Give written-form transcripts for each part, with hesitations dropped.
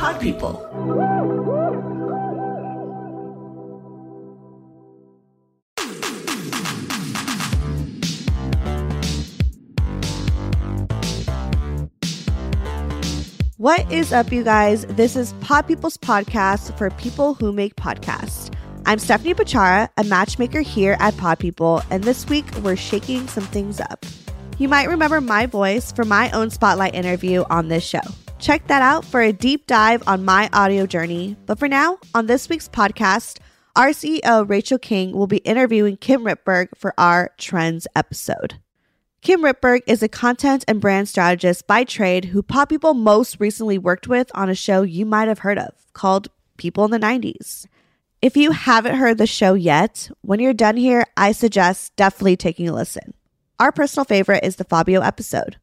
Pod People. What is up, you guys? This is Pod People's podcast for people who make podcasts. I'm Stephanie Bichara, a matchmaker here at Pod People, and this week we're shaking some things up. You might remember my voice for my own spotlight interview on this show. Check that out for a deep dive on my audio journey. But for now, on this week's podcast, our CEO, Rachel King, will be interviewing Kim Rittberg for our Trends episode. Kim Rittberg is a content and brand strategist by trade who Pod People most recently worked with on a show you might have heard of called People in the 90s. If you haven't heard the show yet, when you're done here, I suggest definitely taking a listen. Our personal favorite is the Fabio episode.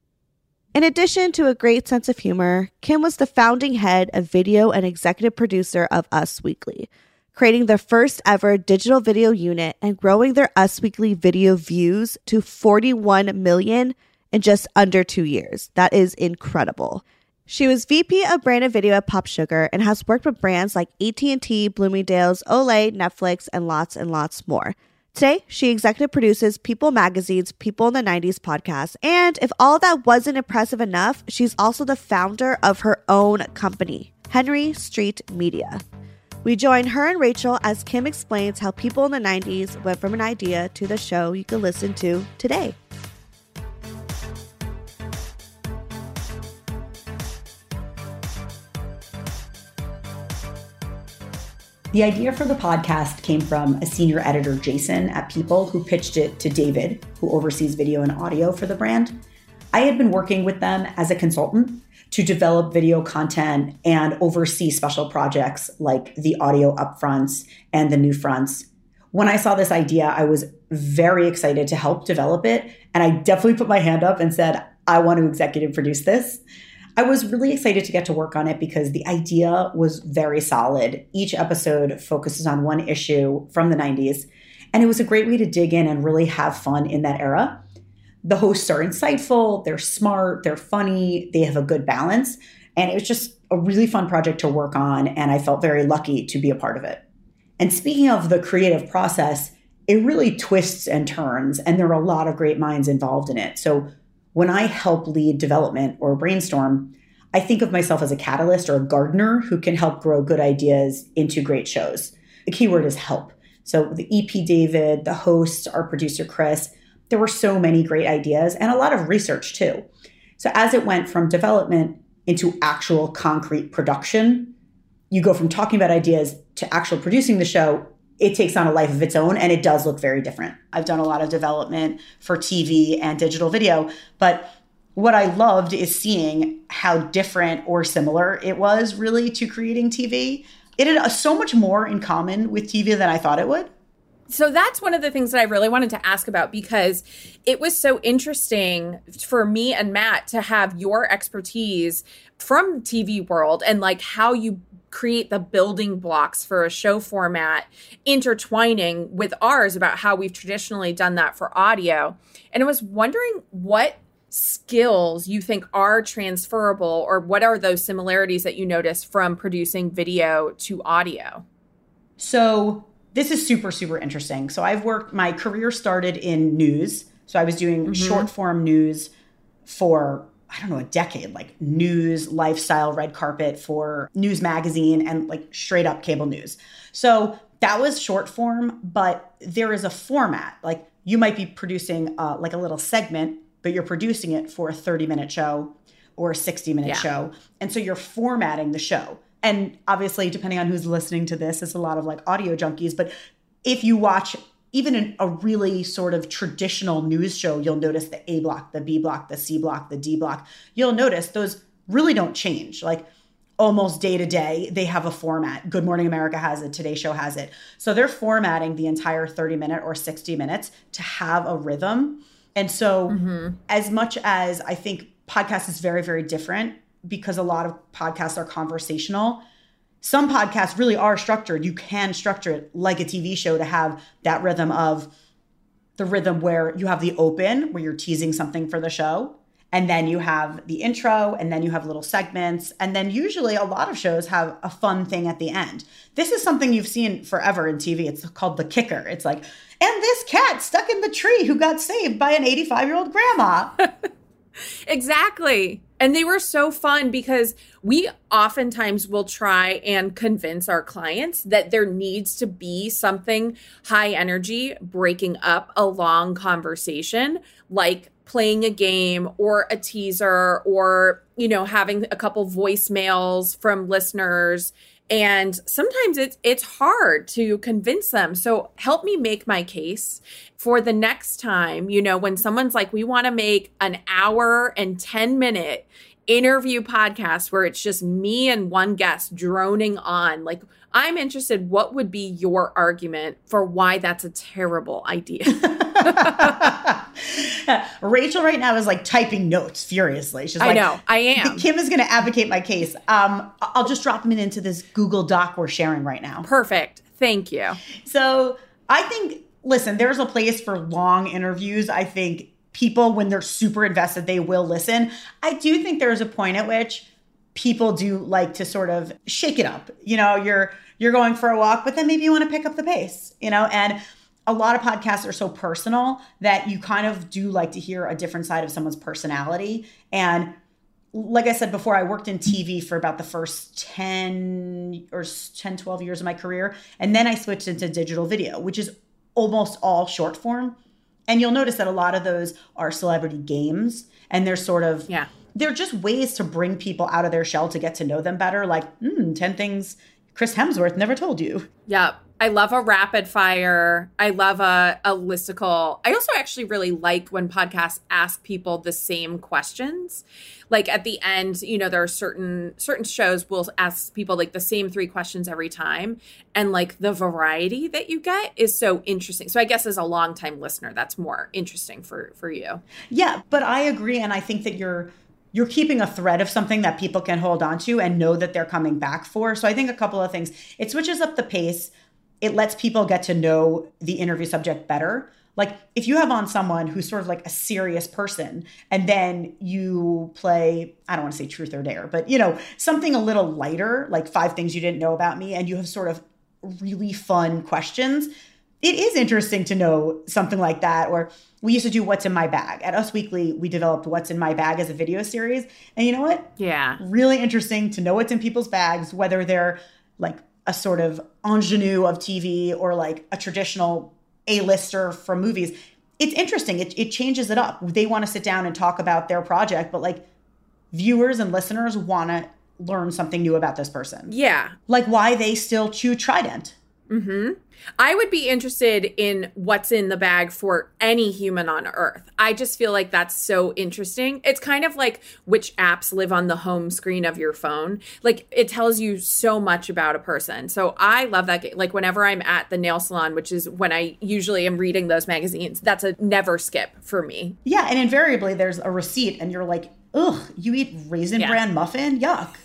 In addition to a great sense of humor, Kim was the founding head of video and executive producer of Us Weekly, creating their first ever digital video unit and growing their Us Weekly video views to 41 million in just under 2 years. That is incredible. She was VP of Brand and Video at PopSugar and has worked with brands like AT&T, Bloomingdale's, Olay, Netflix, and lots more. Today, she executive produces People Magazine's People in the 90s podcast. And if all that wasn't impressive enough, she's also the founder of her own company, Henry Street Media. We join her and Rachel as Kim explains how People in the 90s went from an idea to the show you can listen to today. The idea for the podcast came from a senior editor, Jason, at People, who pitched it to David, who oversees video and audio for the brand. I had been working with them as a consultant to develop video content and oversee special projects like the audio upfronts and the new fronts. When I saw this idea, I was very excited to help develop it, and I definitely put my hand up and said, I want to executive produce this. I was really excited to get to work on it because the idea was very solid. Each episode focuses on one issue from the 90s, and it was a great way to dig in and really have fun in that era. The hosts are insightful, they're smart, they're funny, they have a good balance, and it was just a really fun project to work on, and I felt very lucky to be a part of it. And speaking of the creative process, it really twists and turns, and there are a lot of great minds involved in it. So when I help lead development or brainstorm, I think of myself as a catalyst or a gardener who can help grow good ideas into great shows. The key word is help. So the EP David, the host, our producer Chris, there were so many great ideas and a lot of research too. So as it went from development into actual concrete production, you go from talking about ideas to actual producing the show. It takes on a life of its own, and it does look very different. I've done a lot of development for TV and digital video, but what I loved is seeing how different or similar it was really to creating TV. It had so much more in common with TV than I thought it would. So that's one of the things that I really wanted to ask about, because it was so interesting for me and Matt to have your expertise from TV world and like how you create the building blocks for a show format, intertwining with ours about how we've traditionally done that for audio. And I was wondering what skills you think are transferable, or what are those similarities that you notice from producing video to audio? So this is super, super interesting. So I've worked, my career started in news. So I was doing short form news for a decade, like news, lifestyle, red carpet for News Magazine and like straight up cable news. So that was short form, but there is a format. Like you might be producing like a little segment, but you're producing it for a 30-minute show or a 60-minute show. And so you're formatting the show. And obviously, depending on who's listening to this, it's a lot of like audio junkies. But if you watch even in a really sort of traditional news show, you'll notice the A block, the B block, the C block, the D block. You'll notice those really don't change. Like almost day to day, they have a format. Good Morning America has it. Today Show has it. So they're formatting the entire 30-minute or 60 minutes to have a rhythm. And so as much as I think podcast is very, very different because a lot of podcasts are conversational, some podcasts really are structured. You can structure it like a TV show to have that rhythm of the rhythm where you have the open, where you're teasing something for the show. And then you have the intro, and then you have little segments. And then usually a lot of shows have a fun thing at the end. This is something you've seen forever in TV. It's called the kicker. It's like, and this cat stuck in the tree who got saved by an 85-year-old grandma. Exactly. And they were so fun because we oftentimes will try and convince our clients that there needs to be something high energy breaking up a long conversation, like playing a game or a teaser or, you know, having a couple voicemails from listeners. And sometimes it's hard to convince them. So help me make my case for the next time, you know, when someone's like, we want to make an hour and 10-minute interview podcast where it's just me and one guest droning on. Like, I'm interested, what would be your argument for why that's a terrible idea? Rachel right now is like typing notes furiously. She's like, I know, I am. Kim is going to advocate my case. I'll just drop them into this Google Doc we're sharing right now. Perfect. Thank you. So I think, listen, there's a place for long interviews. I think people, when they're super invested, they will listen. I do think there's a point at which people do like to sort of shake it up. You know, you're going for a walk, but then maybe you want to pick up the pace, you know, and a lot of podcasts are so personal that you kind of do like to hear a different side of someone's personality. And like I said before, I worked in TV for about the first 12 years of my career. And then I switched into digital video, which is almost all short form. And you'll notice that a lot of those are celebrity games, and they're sort of, they're just ways to bring people out of their shell to get to know them better. Like, 10 things Chris Hemsworth never told you. Yeah. I love a rapid fire. I love a listicle. I also actually really like when podcasts ask people the same questions. Like at the end, you know, there are certain shows will ask people like the same three questions every time. And like the variety that you get is so interesting. So I guess as a longtime listener, that's more interesting for you. Yeah, but I agree. And I think that you're keeping a thread of something that people can hold on to and know that they're coming back for. So I think a couple of things. It switches up the pace. It lets people get to know the interview subject better. Like if you have on someone who's sort of like a serious person and then you play, I don't want to say truth or dare, but you know, something a little lighter, like 5 things you didn't know about me, and you have sort of really fun questions. It is interesting to know something like that. Or we used to do What's in My Bag. At Us Weekly, we developed What's in My Bag as a video series. And you know what? Yeah. Really interesting to know what's in people's bags, whether they're like a sort of ingenue of TV or like a traditional A-lister from movies. It's interesting. It changes it up. They want to sit down and talk about their project, but like viewers and listeners want to learn something new about this person. Yeah. Like why they still chew Trident. Mm-hmm. I would be interested in what's in the bag for any human on Earth. I just feel like that's so interesting. It's kind of like which apps live on the home screen of your phone. Like it tells you so much about a person. So I love that. Like whenever I'm at the nail salon, which is when I usually am reading those magazines, that's a never skip for me. Yeah. And invariably there's a receipt and you're like, ugh, you eat Raisin Bran muffin? Yuck.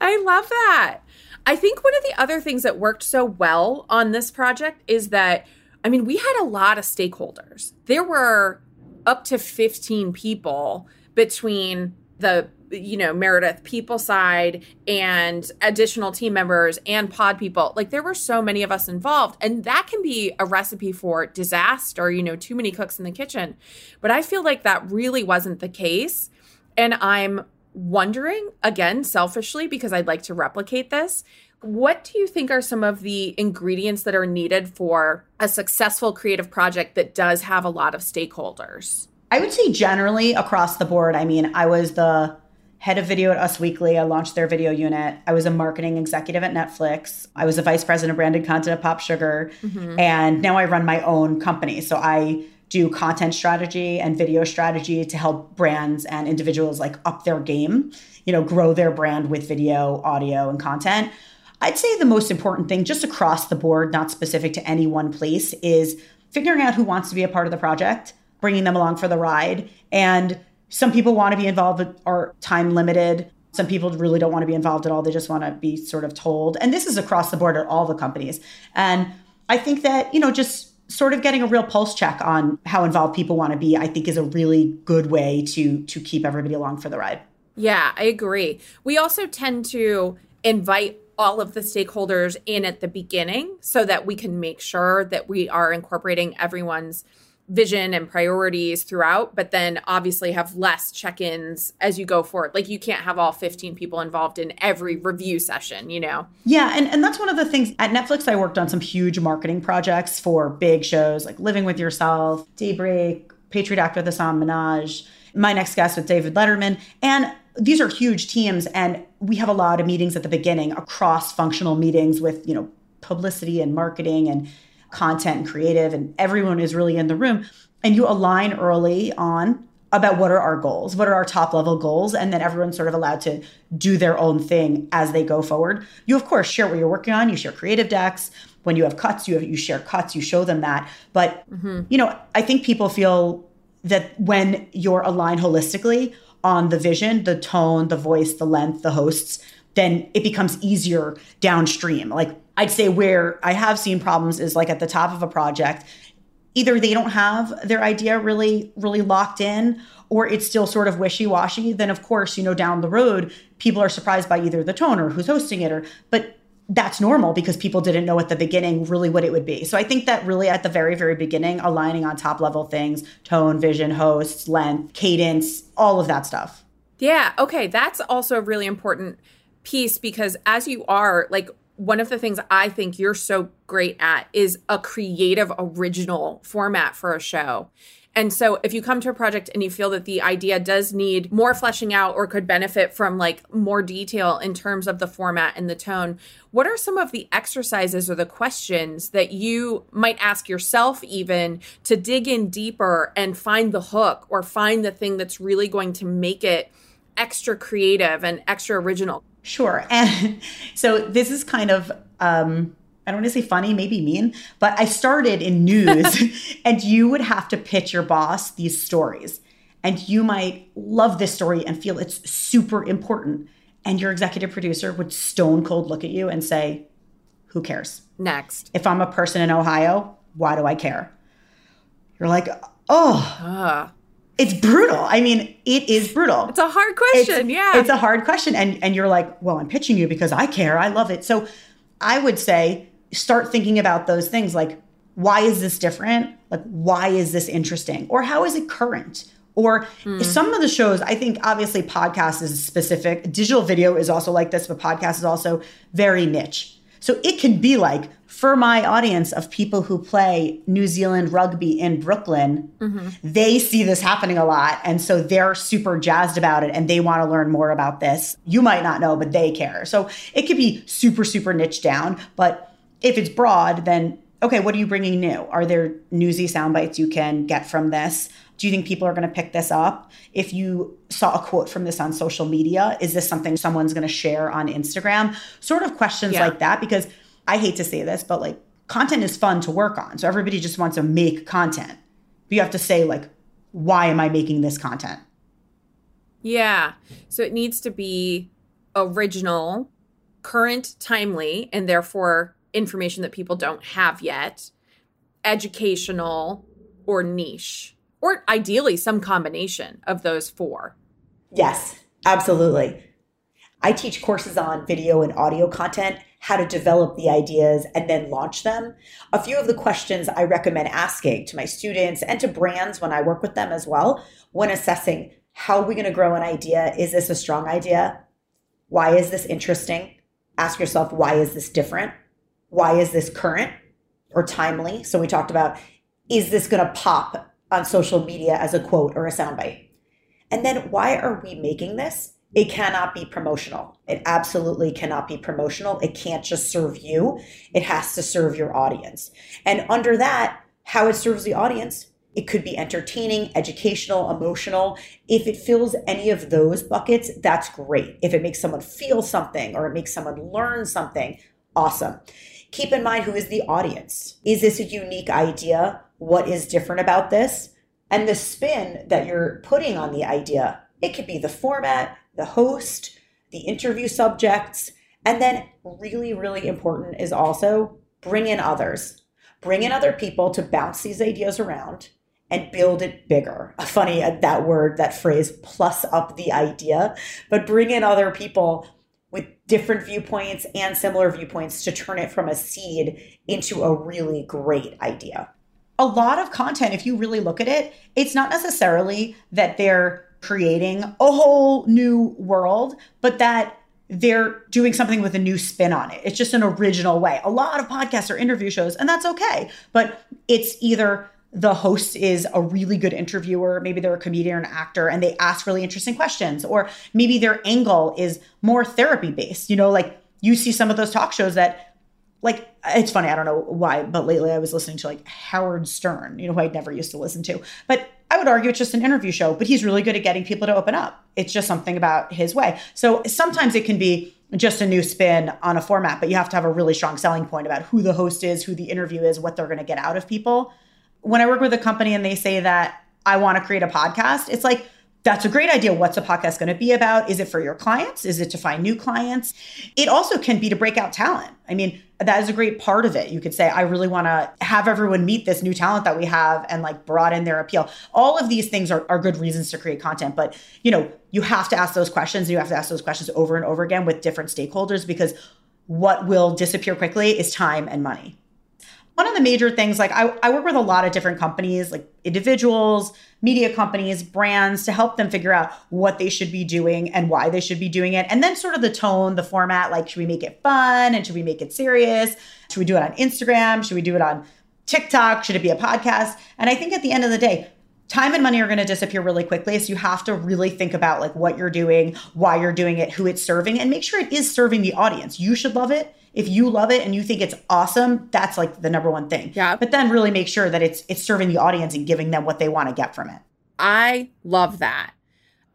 I love that. I think one of the other things that worked so well on this project is that, I mean, we had a lot of stakeholders. There were up to 15 people between the, you know, Meredith people side and additional team members and pod people. Like there were so many of us involved, and that can be a recipe for disaster, you know, too many cooks in the kitchen. But I feel like that really wasn't the case. And I'm wondering, again, selfishly, because I'd like to replicate this, what do you think are some of the ingredients that are needed for a successful creative project that does have a lot of stakeholders? I would say generally across the board. I mean, I was the head of video at Us Weekly. I launched their video unit. I was a marketing executive at Netflix. I was a vice president of branded content at PopSugar. Mm-hmm. And now I run my own company. So I do content strategy and video strategy to help brands and individuals like up their game, you know, grow their brand with video, audio, and content. I'd say the most important thing just across the board, not specific to any one place, is figuring out who wants to be a part of the project, bringing them along for the ride. And some people want to be involved but are time limited. Some people really don't want to be involved at all. They just want to be sort of told. And this is across the board at all the companies. And I think that, you know, just sort of getting a real pulse check on how involved people want to be, I think, is a really good way to keep everybody along for the ride. Yeah, I agree. We also tend to invite all of the stakeholders in at the beginning so that we can make sure that we are incorporating everyone's vision and priorities throughout, but then obviously have less check-ins as you go forward. Like, you can't have all 15 people involved in every review session, you know? Yeah. And that's one of the things at Netflix. I worked on some huge marketing projects for big shows like Living With Yourself, Daybreak, Patriot Act with Hasan Minhaj, My Next Guest with David Letterman. And these are huge teams. And we have a lot of meetings at the beginning, across functional meetings with, you know, publicity and marketing and content and creative, and everyone is really in the room, and you align early on about what are our goals, what are our top level goals, and then everyone's sort of allowed to do their own thing as they go forward. You, of course, share what you're working on, you share creative decks. When you have cuts, you share cuts, you show them that. But, you know, I think people feel that when you're aligned holistically on the vision, the tone, the voice, the length, the hosts, then it becomes easier downstream. Like, I'd say where I have seen problems is like at the top of a project, either they don't have their idea really, really locked in, or it's still sort of wishy-washy. Then of course, you know, down the road, people are surprised by either the tone or who's hosting it, or, but that's normal because people didn't know at the beginning really what it would be. So I think that really at the very, very beginning, aligning on top level things, tone, vision, hosts, length, cadence, all of that stuff. Yeah. Okay. That's also a really important piece, because as you are, like, one of the things I think you're so great at is a creative, original format for a show. And so if you come to a project and you feel that the idea does need more fleshing out or could benefit from like more detail in terms of the format and the tone, what are some of the exercises or the questions that you might ask yourself even to dig in deeper and find the hook or find the thing that's really going to make it extra creative and extra original? Sure. And so this is kind of, I don't want to say funny, maybe mean, but I started in news and you would have to pitch your boss these stories, and you might love this story and feel it's super important. And your executive producer would stone cold look at you and say, who cares? Next. If I'm a person in Ohio, why do I care? You're like, It's brutal. I mean, it is brutal. It's a hard question. It's a hard question. And you're like, well, I'm pitching you because I care. I love it. So I would say, start thinking about those things. Like, why is this different? Like, why is this interesting? Or how is it current? Or some of the shows, I think obviously podcast is specific. Digital video is also like this, but podcast is also very niche. So it can be like, for my audience of people who play New Zealand rugby in Brooklyn, they see this happening a lot. And so they're super jazzed about it and they want to learn more about this. You might not know, but they care. So it could be super, super niche down. But if it's broad, then, okay, what are you bringing new? Are there newsy sound bites you can get from this? Do you think people are going to pick this up? If you saw a quote from this on social media, is this something someone's going to share on Instagram? Sort of questions like that, because I hate to say this, but like, content is fun to work on. So everybody just wants to make content. But you have to say, like, why am I making this content? Yeah. So it needs to be original, current, timely, and therefore information that people don't have yet, educational, or niche, or ideally some combination of those four. Yes, absolutely. I teach courses on video and audio content, how to develop the ideas and then launch them. A few of the questions I recommend asking to my students and to brands when I work with them as well, when assessing how are we going to grow an idea? Is this a strong idea? Why is this interesting? Ask yourself, why is this different? Why is this current or timely? So we talked about, is this going to pop on social media as a quote or a soundbite? And then why are we making this? It cannot be promotional. It absolutely cannot be promotional. It can't just serve you. It has to serve your audience. And under that, how it serves the audience, it could be entertaining, educational, emotional. If it fills any of those buckets, that's great. If it makes someone feel something or it makes someone learn something, awesome. Keep in mind, who is the audience? Is this a unique idea? What is different about this? And the spin that you're putting on the idea, it could be the format, the host, the interview subjects, and then really, really important is also bring in others. bring in other people to bounce these ideas around and build it bigger. Funny, that word, that phrase, plus up the idea, but bring in other people with different viewpoints and similar viewpoints to turn it from a seed into a really great idea. A lot of content, if you really look at it, it's not necessarily that they're creating a whole new world, but that they're doing something with a new spin on it. It's just an original way. A lot of podcasts are interview shows, and that's okay. But it's either the host is a really good interviewer, maybe they're a comedian or an actor, and they ask really interesting questions, or maybe their angle is more therapy-based. You know, like you see some of those talk shows that, like, it's funny, I don't know why, but lately I was listening to like Howard Stern, you know, who I'd never used to listen to. But I would argue it's just an interview show, but he's really good at getting people to open up. It's just something about his way. So sometimes it can be just a new spin on a format, but you have to have a really strong selling point about who the host is, who the interview is, what they're going to get out of people. When I work with a company and they say that I want to create a podcast, it's like, that's a great idea. What's a podcast going to be about? Is it for your clients? Is it to find new clients? It also can be to break out talent. I mean, that is a great part of it. You could say, I really want to have everyone meet this new talent that we have and like broaden their appeal. All of these things are good reasons to create content. But, you know, you have to ask those questions. You have to ask those questions over and over again with different stakeholders, because what will disappear quickly is time and money. One of the major things, like I work with a lot of different companies, like individuals, media companies, brands, to help them figure out what they should be doing and why they should be doing it. And then sort of the tone, the format, like, should we make it fun and should we make it serious? Should we do it on Instagram? Should we do it on TikTok? Should it be a podcast? And I think at the end of the day, time and money are going to disappear really quickly. So you have to really think about like what you're doing, why you're doing it, who it's serving, and make sure it is serving the audience. You should love it. If you love it and you think it's awesome, that's like the number one thing. Yeah. But then really make sure that it's serving the audience and giving them what they want to get from it. I love that.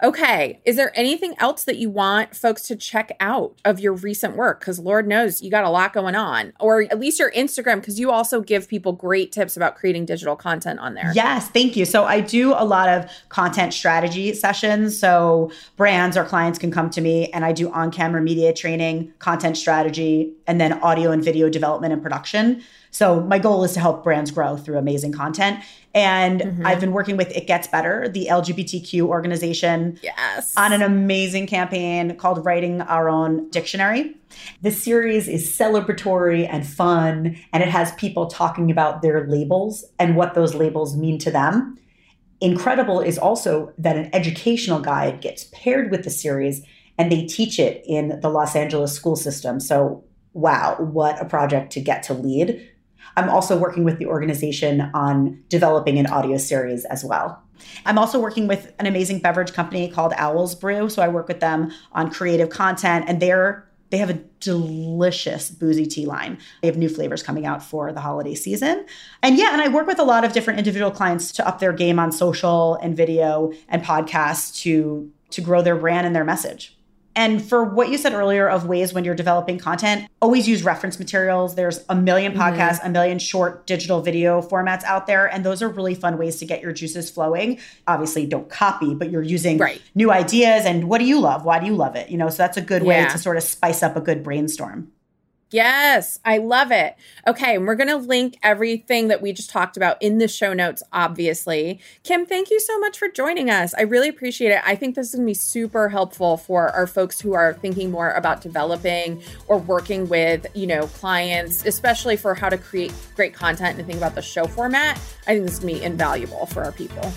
Okay. Is there anything else that you want folks to check out of your recent work? Because Lord knows you got a lot going on, or at least your Instagram, because you also give people great tips about creating digital content on there. Yes. Thank you. So I do a lot of content strategy sessions. So brands or clients can come to me and I do on-camera media training, content strategy, and then audio and video development and production. So my goal is to help brands grow through amazing content. And I've been working with It Gets Better, the LGBTQ organization, on an amazing campaign called Writing Our Own Dictionary. The series is celebratory and fun, and it has people talking about their labels and what those labels mean to them. Incredible is also that an educational guide gets paired with the series, and they teach it in the Los Angeles school system. So wow, what a project to get to lead. I'm also working with the organization on developing an audio series as well. I'm also working with an amazing beverage company called Owls Brew. So I work with them on creative content, and they have a delicious boozy tea line. They have new flavors coming out for the holiday season. And yeah, and I work with a lot of different individual clients to up their game on social and video and podcasts to grow their brand and their message. And for what you said earlier of ways when you're developing content, always use reference materials. There's a million podcasts, a million short digital video formats out there. And those are really fun ways to get your juices flowing. Obviously, don't copy, but you're using new ideas. And what do you love? Why do you love it? You know, so that's a good way to sort of spice up a good brainstorm. Yes, I love it. Okay, and we're going to link everything that we just talked about in the show notes, obviously. Kim, thank you so much for joining us. I really appreciate it. I think this is going to be super helpful for our folks who are thinking more about developing or working with, you know, clients, especially for how to create great content and think about the show format. I think this is going to be invaluable for our people.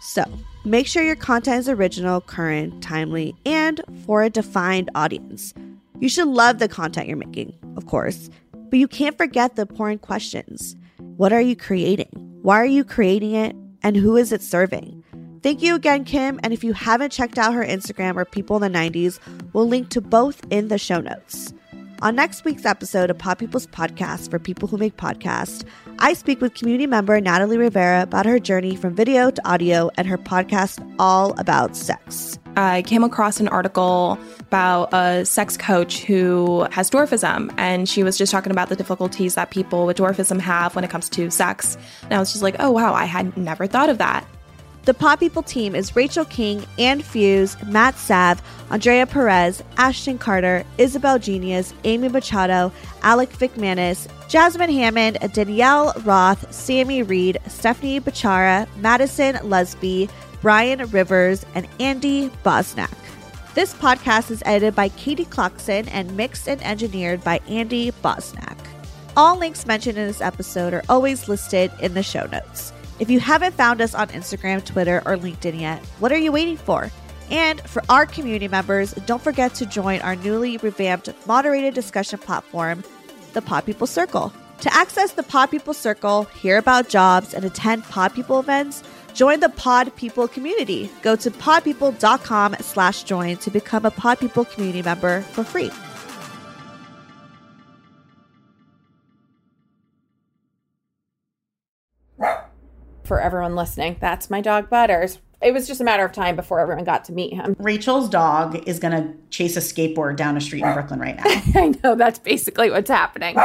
So make sure your content is original, current, timely, and for a defined audience. You should love the content you're making, of course, but you can't forget the important questions. What are you creating? Why are you creating it? And who is it serving? Thank you again, Kim. And if you haven't checked out her Instagram or People in the 90s, we'll link to both in the show notes. On next week's episode of Pod People's Podcast for People Who Make Podcasts, I speak with community member Natalie Rivera about her journey from video to audio and her podcast, All About Sex. I came across an article about a sex coach who has dwarfism, and she was just talking about the difficulties that people with dwarfism have when it comes to sex. And I was just like, oh, wow, I had never thought of that. The Pod People team is Rachel King, Ann Fuse, Matt Sav, Andrea Perez, Ashton Carter, Isabel Genius, Amy Machado, Alec Vicmanis, Jasmine Hammond, Danielle Roth, Sammy Reed, Stephanie Bichara, Madison Lesby, Brian Rivers, and Andy Bosnack. This podcast is edited by Katie Clarkson and mixed and engineered by Andy Bosnack. All links mentioned in this episode are always listed in the show notes. If you haven't found us on Instagram, Twitter, or LinkedIn yet, what are you waiting for? And for our community members, don't forget to join our newly revamped moderated discussion platform, the Pod People Circle. To access the Pod People Circle, hear about jobs, and attend Pod People events, join the Pod People community. Go to podpeople.com/join to become a Pod People community member for free. For everyone listening, that's my dog Butters. It was just a matter of time before everyone got to meet him. Rachel's dog is going to chase a skateboard down a street in Brooklyn right now. I know, that's basically what's happening.